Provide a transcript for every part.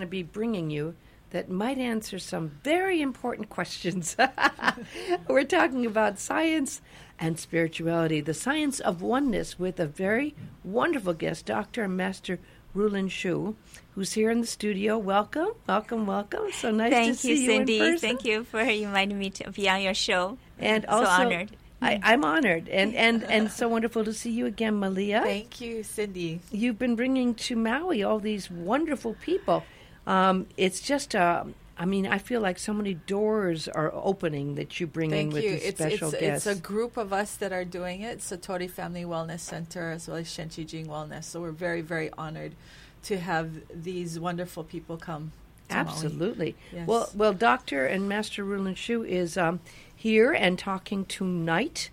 to be bringing you that might answer some very important questions. We're talking about science and spirituality, the science of oneness, with a very wonderful guest, Dr. and Master Rulin Xiu, who's here in the studio. Welcome, welcome, welcome. So nice to see you in person. Thank you, Cindy. Thank you for inviting me to be on your show. And I'm also, so honored. I'm honored, and so wonderful to see you again, Malia. Thank you, Cindy. You've been bringing to Maui all these wonderful people. It's just, I feel like so many doors are opening that you bring in with these special guests. It's a group of us that are doing it, Satori Family Wellness Center, as well as Shen Chi Jing Wellness. So we're very, very honored to have these wonderful people come to Absolutely. Maui. Yes. Well, Dr. and Master Rulin Xiu is here and talking tonight.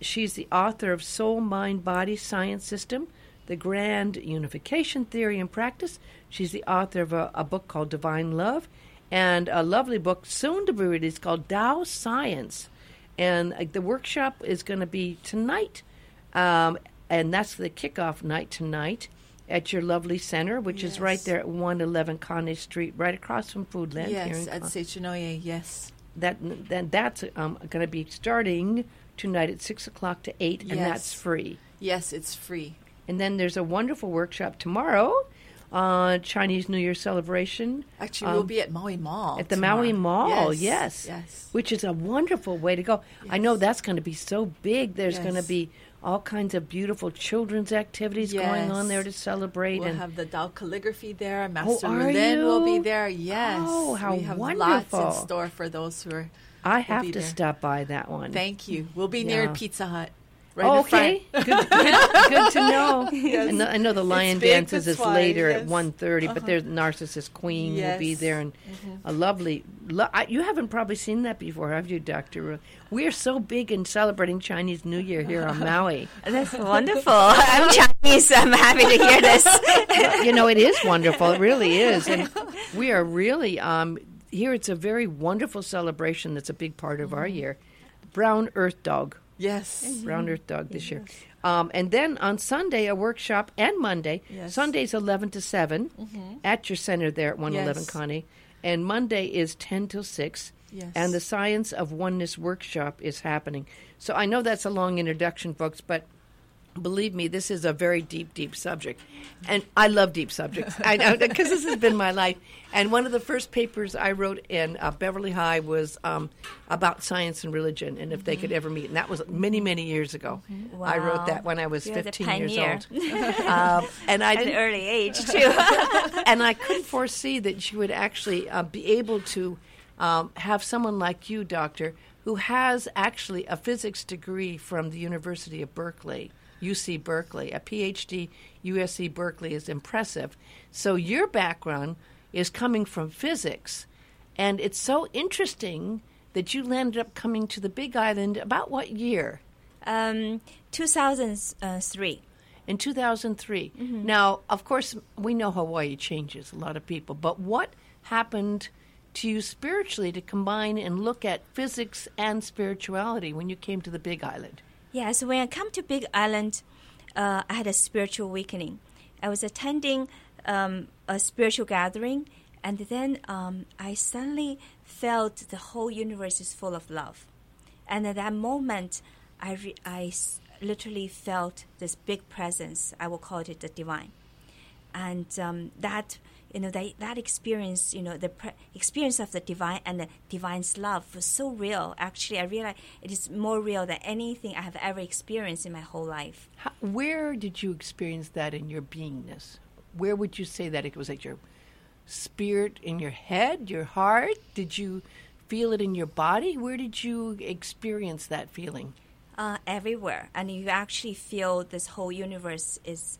She's the author of Soul Mind Body Science System, The Grand Unification Theory and Practice. She's the author of a book called Divine Love, and a lovely book soon to be released called Tao Science. And the workshop is going to be tonight, and that's the kickoff night tonight at your lovely center, which is right there at 111 Kane Street, right across from Foodland. Yes, at Seichinoye, yes. That's going to be starting tonight at 6 o'clock to 8, and that's free. Yes, it's free. And then there's a wonderful workshop tomorrow, Chinese New Year celebration. Actually, we'll be at Maui Mall at the tomorrow. Maui Mall, yes, which is a wonderful way to go. Yes. I know that's going to be so big. There's going to be all kinds of beautiful children's activities going on there to celebrate. We'll have the Tao calligraphy there. Master Rulin will be there. Yes. Oh, how wonderful! We have wonderful. Lots in store for those who are. I have to stop by that one. Thank you. We'll be near Pizza Hut. Right good to know. Yes. I know the lion dances is later at 1:30, but there's Narcissist Queen will be there, and a lovely. You haven't probably seen that before, have you, Doctor? We are so big in celebrating Chinese New Year here on Maui. That's wonderful. I'm Chinese. I'm happy to hear this. You know, it is wonderful. It really is, and we are really here. It's a very wonderful celebration. That's a big part of our year. Brown Earth Dog. Yes. Mm-hmm. Round Earth Dog this year. And then on Sunday, a workshop, and Monday. Yes. Sunday's 11 to 7 at your center there at 111 Connie. And Monday is 10 till 6. Yes. And the Science of Oneness workshop is happening. So I know that's a long introduction, folks, but believe me, this is a very deep, deep subject. And I love deep subjects. I know, because this has been my life. And one of the first papers I wrote in Beverly High was about science and religion and if they could ever meet. And that was many, many years ago. Wow. I wrote that when I was 15 years old. And I didn't, at an early age, too. And I couldn't foresee that you would actually be able to have someone like you, Doctor, who has actually a physics degree from the University of Berkeley. UC Berkeley. A PhD, USC Berkeley is impressive. So your background is coming from physics. And it's so interesting that you landed up coming to the Big Island about what year? 2003. In 2003. Mm-hmm. Now, of course, we know Hawaii changes a lot of people. But what happened to you spiritually to combine and look at physics and spirituality when you came to the Big Island? Yeah, so when I come to Big Island, I had a spiritual awakening. I was attending a spiritual gathering, and then I suddenly felt the whole universe is full of love. And at that moment, I literally felt this big presence. I will call it the divine. And that experience, the experience of the divine and the divine's love was so real. Actually, I realized it is more real than anything I have ever experienced in my whole life. Where did you experience that in your beingness? Where would you say that? It was at your spirit, in your head, your heart? Did you feel it in your body? Where did you experience that feeling? Everywhere. And you actually feel this whole universe is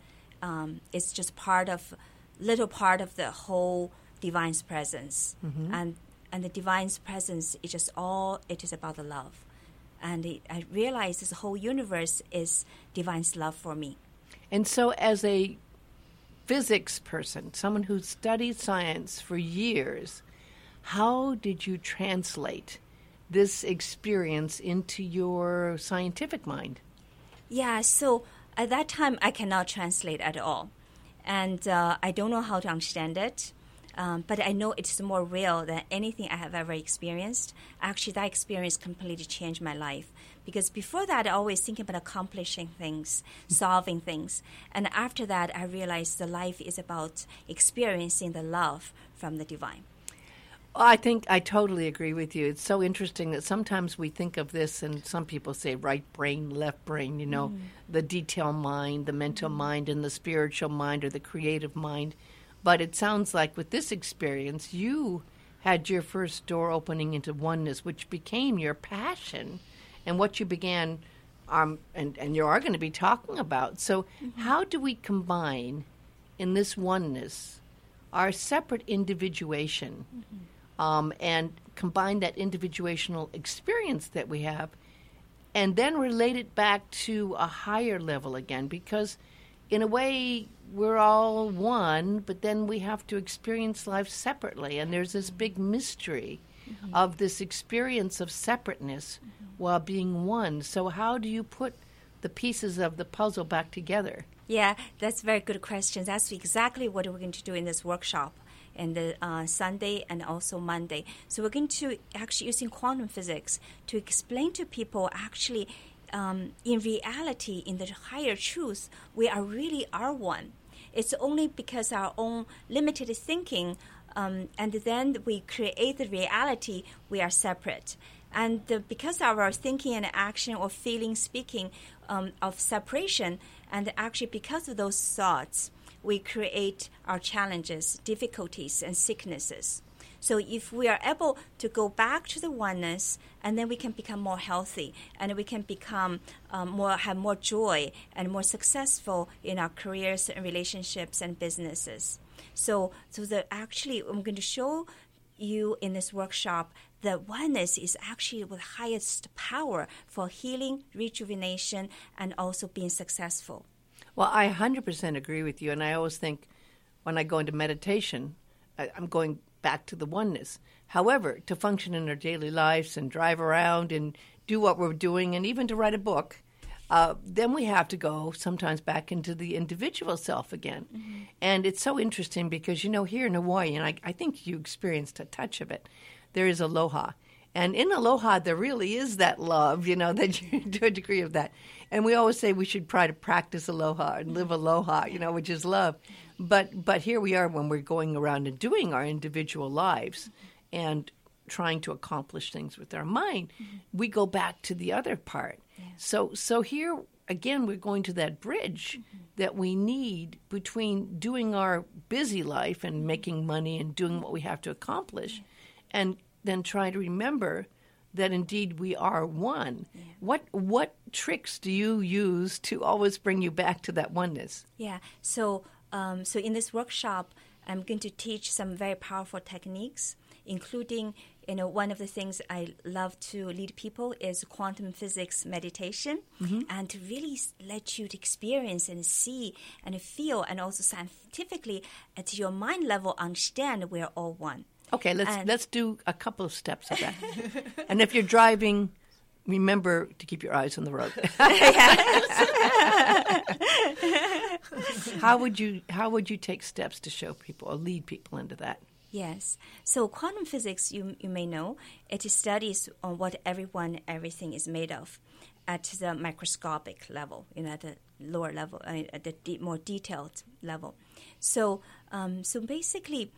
just part of the whole divine's presence, and the divine's presence is just all. It is about the love, and I realized this whole universe is divine's love for me. And so, as a physics person, someone who studied science for years, how did you translate this experience into your scientific mind? Yeah. So at that time, I cannot translate at all. And I don't know how to understand it. But I know it's more real than anything I have ever experienced. Actually, that experience completely changed my life. Because before that, I always thinking about accomplishing things, solving things. And after that, I realized the life is about experiencing the love from the divine. I think I totally agree with you. It's so interesting that sometimes we think of this, and some people say right brain, left brain, you know, the detail mind, the mental mind, and the spiritual mind or the creative mind. But it sounds like with this experience, you had your first door opening into oneness, which became your passion and what you began, and you are going to be talking about. So how do we combine in this oneness our separate individuation and combine that individuational experience that we have and then relate it back to a higher level again? Because in a way, we're all one, but then we have to experience life separately. And there's this big mystery of this experience of separateness while being one. So how do you put the pieces of the puzzle back together? Yeah, that's a very good question. That's exactly what we're going to do in this workshop. And the Sunday and also Monday. So we're going to actually using quantum physics to explain to people actually in reality, in the higher truth, we are really are one. It's only because our own limited thinking and then we create the reality, we are separate. And because of our thinking and action or feeling, speaking of separation, and actually because of those thoughts, we create our challenges, difficulties, and sicknesses. So if we are able to go back to the oneness, and then we can become more healthy, and we can become have more joy and more successful in our careers and relationships and businesses. So actually, I'm going to show you in this workshop that oneness is actually the highest power for healing, rejuvenation, and also being successful. Well, I 100% agree with you, and I always think when I go into meditation, I'm going back to the oneness. However, to function in our daily lives and drive around and do what we're doing and even to write a book, then we have to go sometimes back into the individual self again. Mm-hmm. And it's so interesting because, you know, here in Hawaii, and I think you experienced a touch of it, there is aloha. And in aloha, there really is that love, you know, that you do a degree of that. And we always say we should try to practice aloha and live aloha, you know, which is love. But here we are when we're going around and doing our individual lives and trying to accomplish things with our mind, we go back to the other part. Yeah. So here, again, we're going to that bridge that we need between doing our busy life and making money and doing what we have to accomplish and then try to remember that indeed we are one. Yeah. What tricks do you use to always bring you back to that oneness? Yeah, so in this workshop, I'm going to teach some very powerful techniques, including, you know, one of the things I love to lead people is quantum physics meditation, and to really let you to experience and see and feel and also scientifically at your mind level understand we're all one. Okay, let's do a couple of steps of that. And if you're driving, remember to keep your eyes on the road. How would you take steps to show people or lead people into that? Yes. So quantum physics, you may know, it studies on what everything is made of at the microscopic level, you know, at the lower level, at the more detailed level. So basically,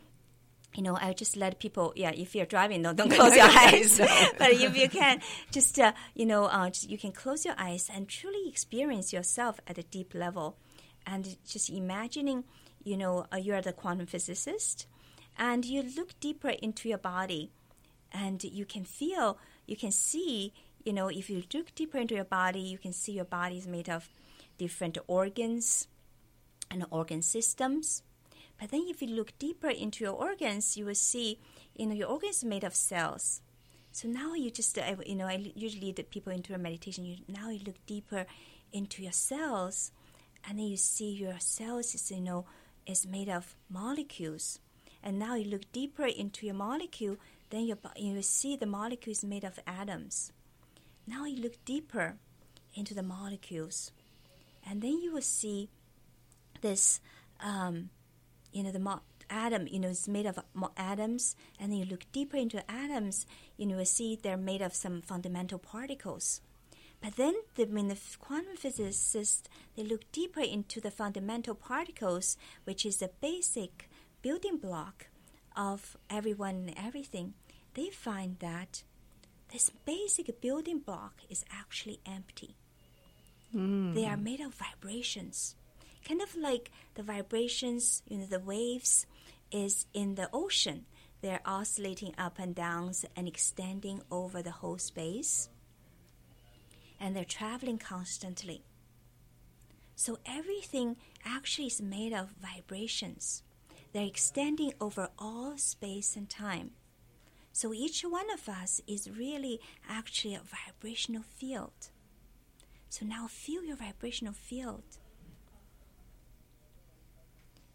you know, I just let people, if you're driving, don't close your eyes. But if you can, just, you can close your eyes and truly experience yourself at a deep level. And just imagining, you know, you're the quantum physicist and you look deeper into your body and you can feel, you can see, you know, if you look deeper into your body, you can see your body is made of different organs and organ systems. But then if you look deeper into your organs, you will see, you know, your organs are made of cells. So now you just, I usually lead people into a meditation. Now you look deeper into your cells, and then you see your cells is, you know, is made of molecules. And now you look deeper into your molecule, then you see the molecule is made of atoms. Now you look deeper into the molecules, and then you will see this... atom, it's made of more atoms. And then you look deeper into atoms, you see they're made of some fundamental particles. But then when the quantum physicists, they look deeper into the fundamental particles, which is the basic building block of everyone and everything, they find that this basic building block is actually empty. Mm. They are made of vibrations. Kind of like the vibrations, the waves is in the ocean. They're oscillating up and downs and extending over the whole space. And they're traveling constantly. So everything actually is made of vibrations. They're extending over all space and time. So each one of us is really actually a vibrational field. So now feel your vibrational field.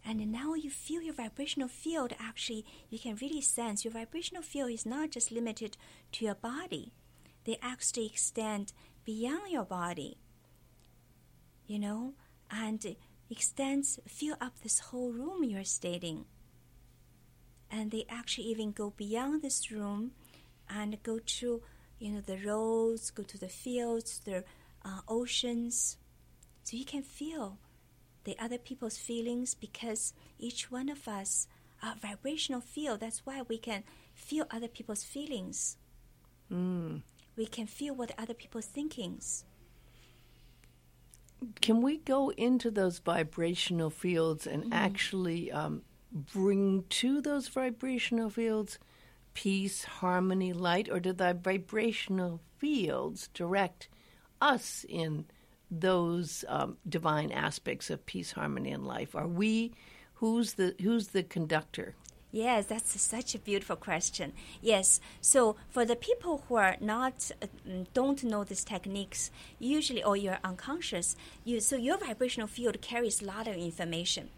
And now you feel your vibrational field, actually, you can really sense your vibrational field is not just limited to your body. They actually extend beyond your body, and extends, fill up this whole room you're staying. And they actually even go beyond this room and go to, the roads, go to the fields, the oceans. So you can feel the other people's feelings because each one of us are vibrational field. That's why we can feel other people's feelings. Mm. We can feel what other people's thinkings. Can we go into those vibrational fields and actually bring to those vibrational fields peace, harmony, light, or do the vibrational fields direct us in those divine aspects of peace, harmony, and life? Are we? Who's the conductor? Yes, that's such a beautiful question. Yes, so for the people who are not don't know these techniques, usually, or you're unconscious, so your vibrational field carries a lot of information,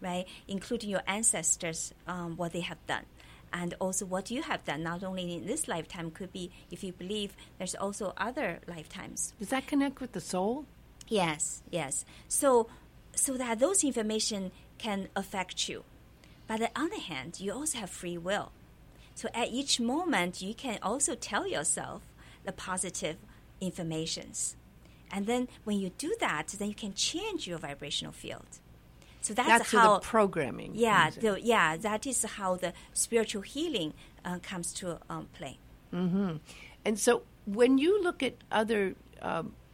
right? Including your ancestors, what they have done, and also what you have done. Not only in this lifetime, could be if you believe there's also other lifetimes. Does that connect with the soul? Yes. So that those information can affect you. But on the other hand, you also have free will. So at each moment, you can also tell yourself the positive informations. And then when you do that, then you can change your vibrational field. So that's how the programming. Yeah, that is how the spiritual healing comes to play. Mm-hmm. And so when you look at other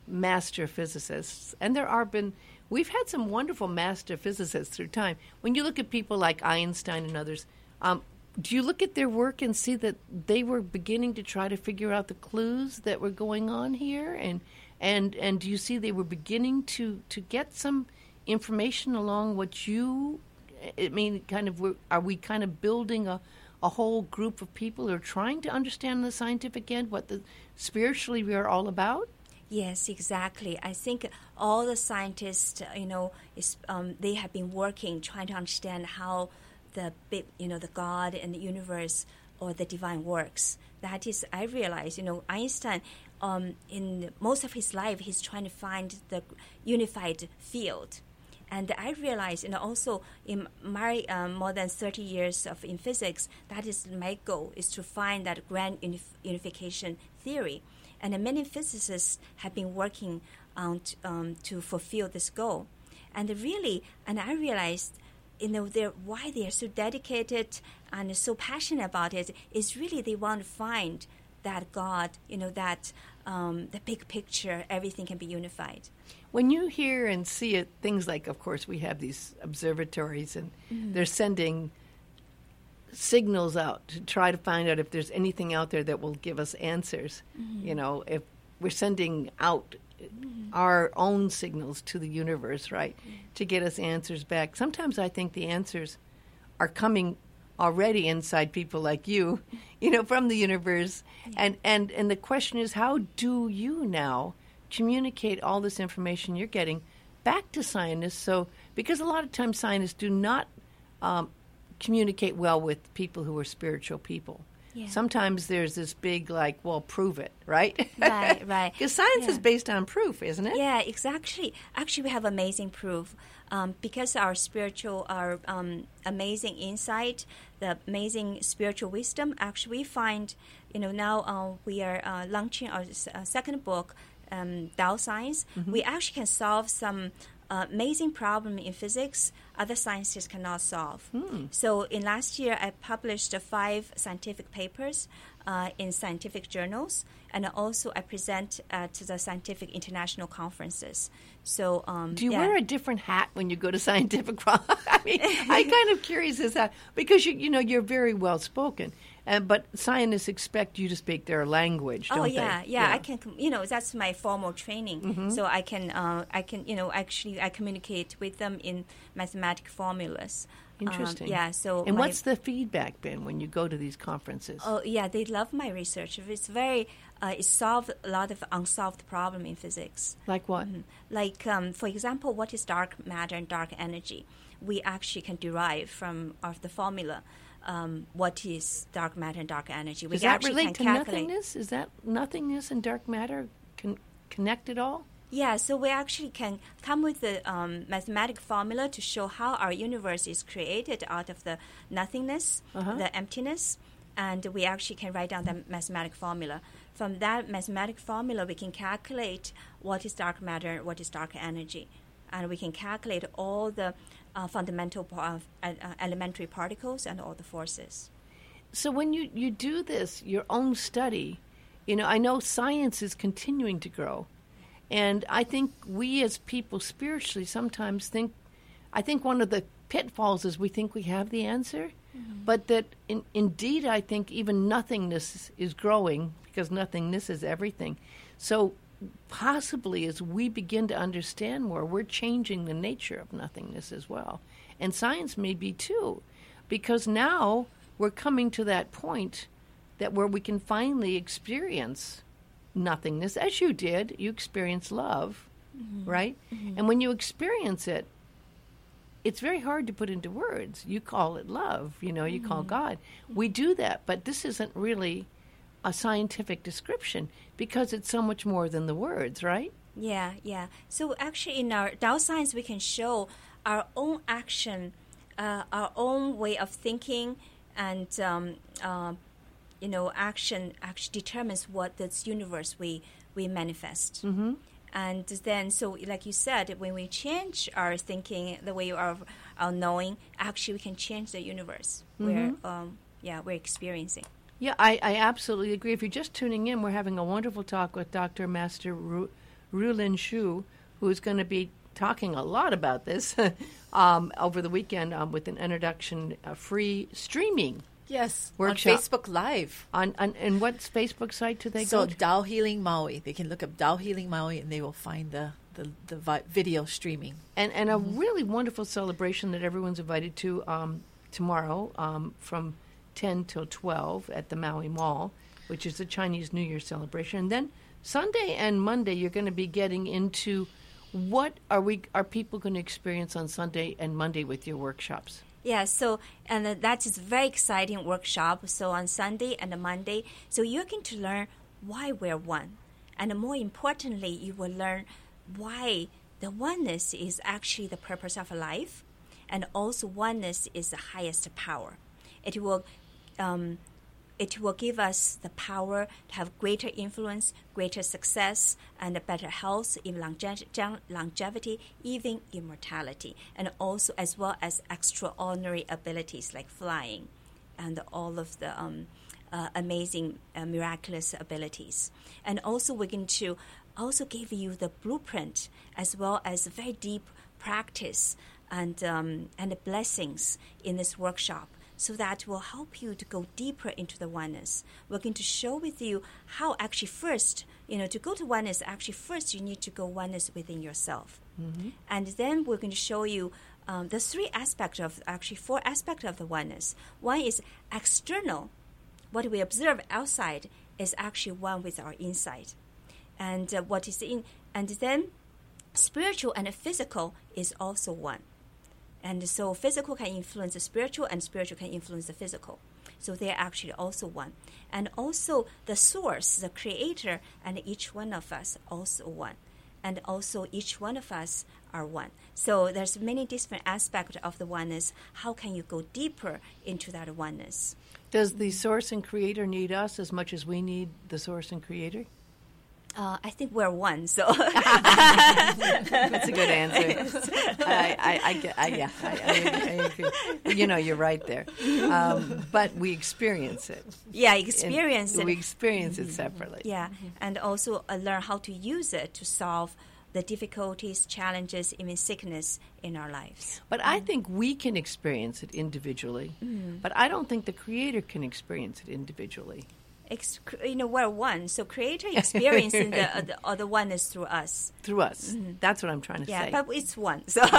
master physicists, and there have been... We've had some wonderful master physicists through time. When you look at people like Einstein and others, do you look at their work and see that they were beginning to try to figure out the clues that were going on here? And do you see they were beginning to get some information along what you... I mean, kind of, are we kind of building a whole group of people who are trying to understand the scientific end, what the spiritually we are all about? Yes, exactly. I think all the scientists, they have been working trying to understand how the God and the universe or the divine works. That is, I realize, Einstein, in most of his life, he's trying to find the unified field. And I realized, also in my more than 30 years in physics, that is my goal, is to find that grand unification theory. And many physicists have been working on to fulfill this goal. And I realized, why they are so dedicated and so passionate about it is really they want to find that God, that the big picture, everything can be unified. When you hear and see it, things like, of course, we have these observatories, and they're sending signals out to try to find out if there's anything out there that will give us answers. Mm-hmm. If we're sending out our own signals to the universe, right, to get us answers back. Sometimes I think the answers are coming already inside people like you, from the universe. Yeah. And the question is, how do you now communicate all this information you're getting back to scientists? So, because a lot of times scientists do not communicate well with people who are spiritual people. Yeah. Sometimes there's this big, like, well, prove it, right? Right, right. Because science is based on proof, isn't it? Yeah, exactly. Actually, we have amazing proof. Because our amazing insight, the amazing spiritual wisdom, actually we find, now we are launching our second book, Tao Science. Mm-hmm. We actually can solve some amazing problem in physics other scientists cannot solve. So in last year, I published 5 scientific papers in scientific journals, and also I present to the scientific international conferences. So do you wear a different hat when you go to scientific? I mean, I'm kind of curious as that, because you're very well spoken. But scientists expect you to speak their language, don't they? Yeah, yeah. I can, that's my formal training. Mm-hmm. So I can communicate with them in mathematical formulas. Interesting. And what's the feedback been when you go to these conferences? Oh, yeah, they love my research. It's very, it solved a lot of unsolved problem in physics. Like what? Mm-hmm. Like, for example, what is dark matter and dark energy? We actually can derive from the formula. What is dark matter and dark energy? Does that relate to nothingness? Is that nothingness and dark matter connect at all? Yeah, so we actually can come with the mathematical formula to show how our universe is created out of the nothingness, the emptiness, and we actually can write down the mathematical formula. From that mathematical formula, we can calculate what is dark matter, what is dark energy, and we can calculate all the fundamental elementary particles and all the forces. So when you do this, your own study, I know science is continuing to grow. And I think we as people spiritually sometimes I think one of the pitfalls is we think we have the answer. Mm-hmm. But that indeed I think even nothingness is growing, because nothingness is everything. So possibly as we begin to understand more, we're changing the nature of nothingness as well. And science may be too, because now we're coming to that point that where we can finally experience nothingness, as you did. You experience love, right? Mm-hmm. And when you experience it, it's very hard to put into words. You call it love, you call God. We do that, but this isn't really a scientific description, because it's so much more than the words, right? Yeah, yeah. So actually in our Tao Science, we can show our own action, our own way of thinking, and, action actually determines what this universe we manifest. Mm-hmm. And then, so like you said, when we change our thinking, the way of our knowing, actually we can change the universe we're experiencing. Yeah, I absolutely agree. If you're just tuning in, we're having a wonderful talk with Dr. Master Rulin Xiu, who is going to be talking a lot about this over the weekend with an introduction, a free streaming workshop. On Facebook Live. And what Facebook site do they go to? So Tao Healing Maui. They can look up Tao Healing Maui, and they will find the video streaming. And a really wonderful celebration that everyone's invited to tomorrow from 10 till 12 at the Maui Mall, which is the Chinese New Year celebration. And then Sunday and Monday, you're going to be getting into what are people going to experience on Sunday and Monday with your workshops? Yeah, so and that is a very exciting workshop. So on Sunday and Monday, so you're going to learn why we're one. And more importantly, you will learn why the oneness is actually the purpose of life, and also oneness is the highest power. It will give us the power to have greater influence, greater success, and better health, even longevity, even immortality, and also as well as extraordinary abilities like flying, and all of the amazing, miraculous abilities. And also we're going to also give you the blueprint, as well as very deep practice and blessings in this workshop. So that will help you to go deeper into the oneness. We're going to show with you how actually first, to go to oneness, actually first you need to go oneness within yourself. Mm-hmm. And then we're going to show you the 4 aspects of the oneness. One is external. What we observe outside is actually one with our inside. And what is in, and then spiritual and physical is also one. And so physical can influence the spiritual, and spiritual can influence the physical. So they are actually also one. And also the source, the creator, and each one of us also one. And also each one of us are one. So there's many different aspects of the oneness. How can you go deeper into that oneness? Does the source and creator need us as much as we need the source and creator? I think we're one, so. That's a good answer. I agree. You know, you're right there. But we experience it. Yeah, We experience it separately. Yeah, and also learn how to use it to solve the difficulties, challenges, even sickness in our lives. But I think we can experience it individually, but I don't think the Creator can experience it individually. We're one, so Creator experiencing the oneness through us. Through us. Mm-hmm. That's what I'm trying to say. Yeah, but it's one. So. But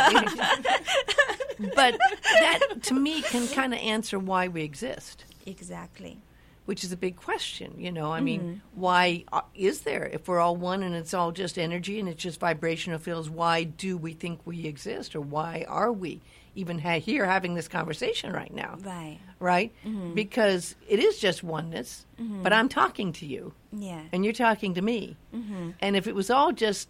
that, to me, can kind of answer why we exist. Exactly. Which is a big question, you know. I mean, why is there? If we're all one and it's all just energy and it's just vibrational fields, why do we think we exist, or why are we even here having this conversation right now? Right. Right? Mm-hmm. Because it is just oneness, but I'm talking to you. Yeah. And you're talking to me. Mm-hmm. And if it was all just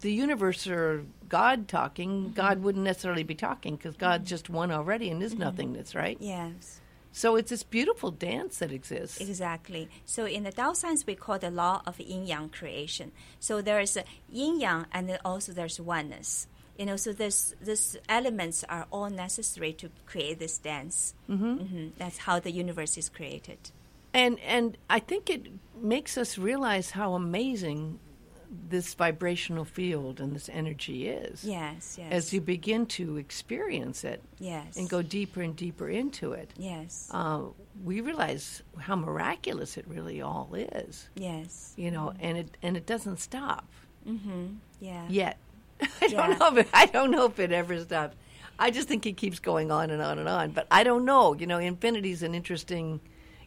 the universe or God talking, God wouldn't necessarily be talking, because God's just one already and is nothingness, right? Yes. So it's this beautiful dance that exists. Exactly. So in the Tao Science, we call the law of yin-yang creation. So there is yin-yang, and then also there's oneness. You know, so these elements are all necessary to create this dance. Mm-hmm. Mm-hmm. That's how the universe is created. And I think it makes us realize how amazing this vibrational field and this energy is. Yes, yes. As you begin to experience it. Yes. And go deeper and deeper into it. Yes. We realize how miraculous it really all is. Yes. You know, and it doesn't stop. Mm-hmm. Yeah. Yet. I don't know if it ever stops. I just think it keeps going on and on and on. But I don't know. You know, infinity is an interesting...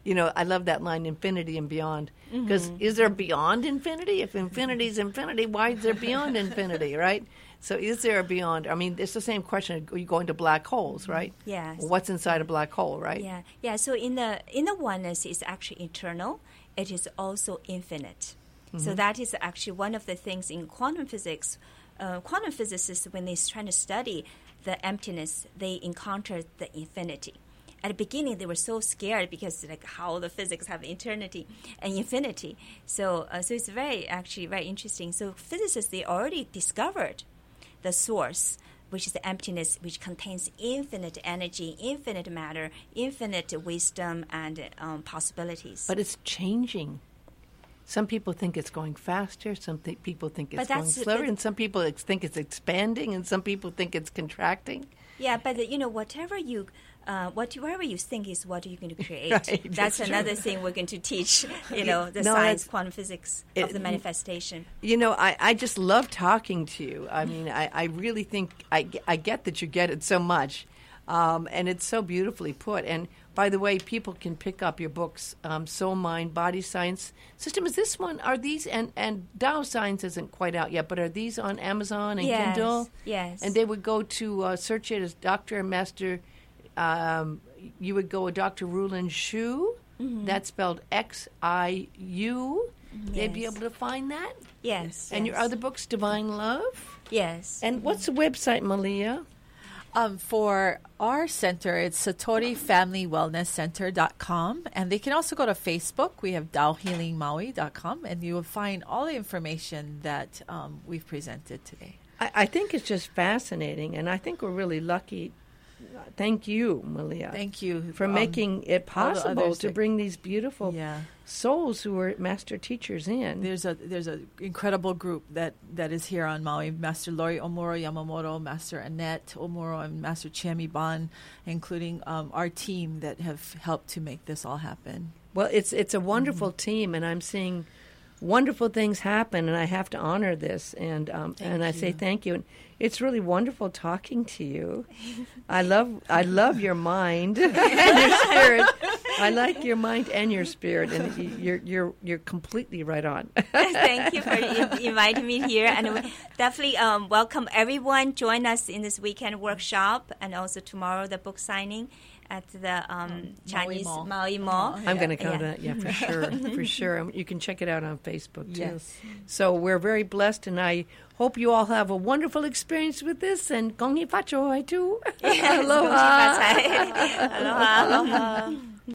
You know, I love that line, infinity and beyond. Because is there beyond infinity? If infinity is infinity, why is there beyond infinity, right? So is there a beyond? I mean, it's the same question. You go into black holes, right? Yes. Well, what's inside a black hole, right? Yeah. Yeah. So in the oneness, it's actually eternal. It is also infinite. Mm-hmm. So that is actually one of the things in quantum physics. Quantum physicists, when they're trying to study the emptiness, they encounter the infinity. At the beginning, they were so scared because, like, how the physics have eternity and infinity. So it's very interesting. So physicists, they already discovered the source, which is the emptiness, which contains infinite energy, infinite matter, infinite wisdom and possibilities. But it's changing. Some people think it's going faster, some people think it's going slower, and some people think it's expanding, and some people think it's contracting. Yeah, but, you know, whatever you think is what you're going to create. Right, that's another thing we're going to teach, you know, the science, quantum physics of the manifestation. You know, I just love talking to you. I mean, I really think I get that you get it so much, and it's so beautifully put. And, by the way, people can pick up your books, Soul Mind Body Science System. Is this one? Are these and Tao Science isn't quite out yet, but are these on Amazon and Kindle? Yes. And they would go to search it as Dr. and Master. You would go Dr. Rulin Xiu. Mm-hmm. That's spelled Xiu. Yes. They'd be able to find that. Yes. And your other books, Divine Love. Yes. And what's the website, Malia? For our center, it's Satori Family Wellness Center.com. And they can also go to Facebook. We have Tao Healing Maui.com. And you will find all the information that we've presented today. I think it's just fascinating. And I think we're really lucky. Thank you, Malia. Thank you. For making it possible to bring these beautiful souls who are master teachers in. There's a incredible group that is here on Maui. Master Lori Omoro Yamamoto, Master Annette Omoro, and Master Chemi Ban, including our team that have helped to make this all happen. Well, it's a wonderful team, and I'm seeing wonderful things happen, and I have to honor this, and I say thank you. And it's really wonderful talking to you. I love your mind and your spirit. I like your mind and your spirit, and you're completely right on. Thank you for inviting me here, and we definitely welcome everyone. Join us in this weekend workshop, and also tomorrow the book signing. at the Chinese Maui Mall. I'm going to go to that, for sure, for sure. You can check it out on Facebook, too. Yes. So we're very blessed, and I hope you all have a wonderful experience with this, and kongi pacho, I too. Yes, aloha. Aloha. Aloha.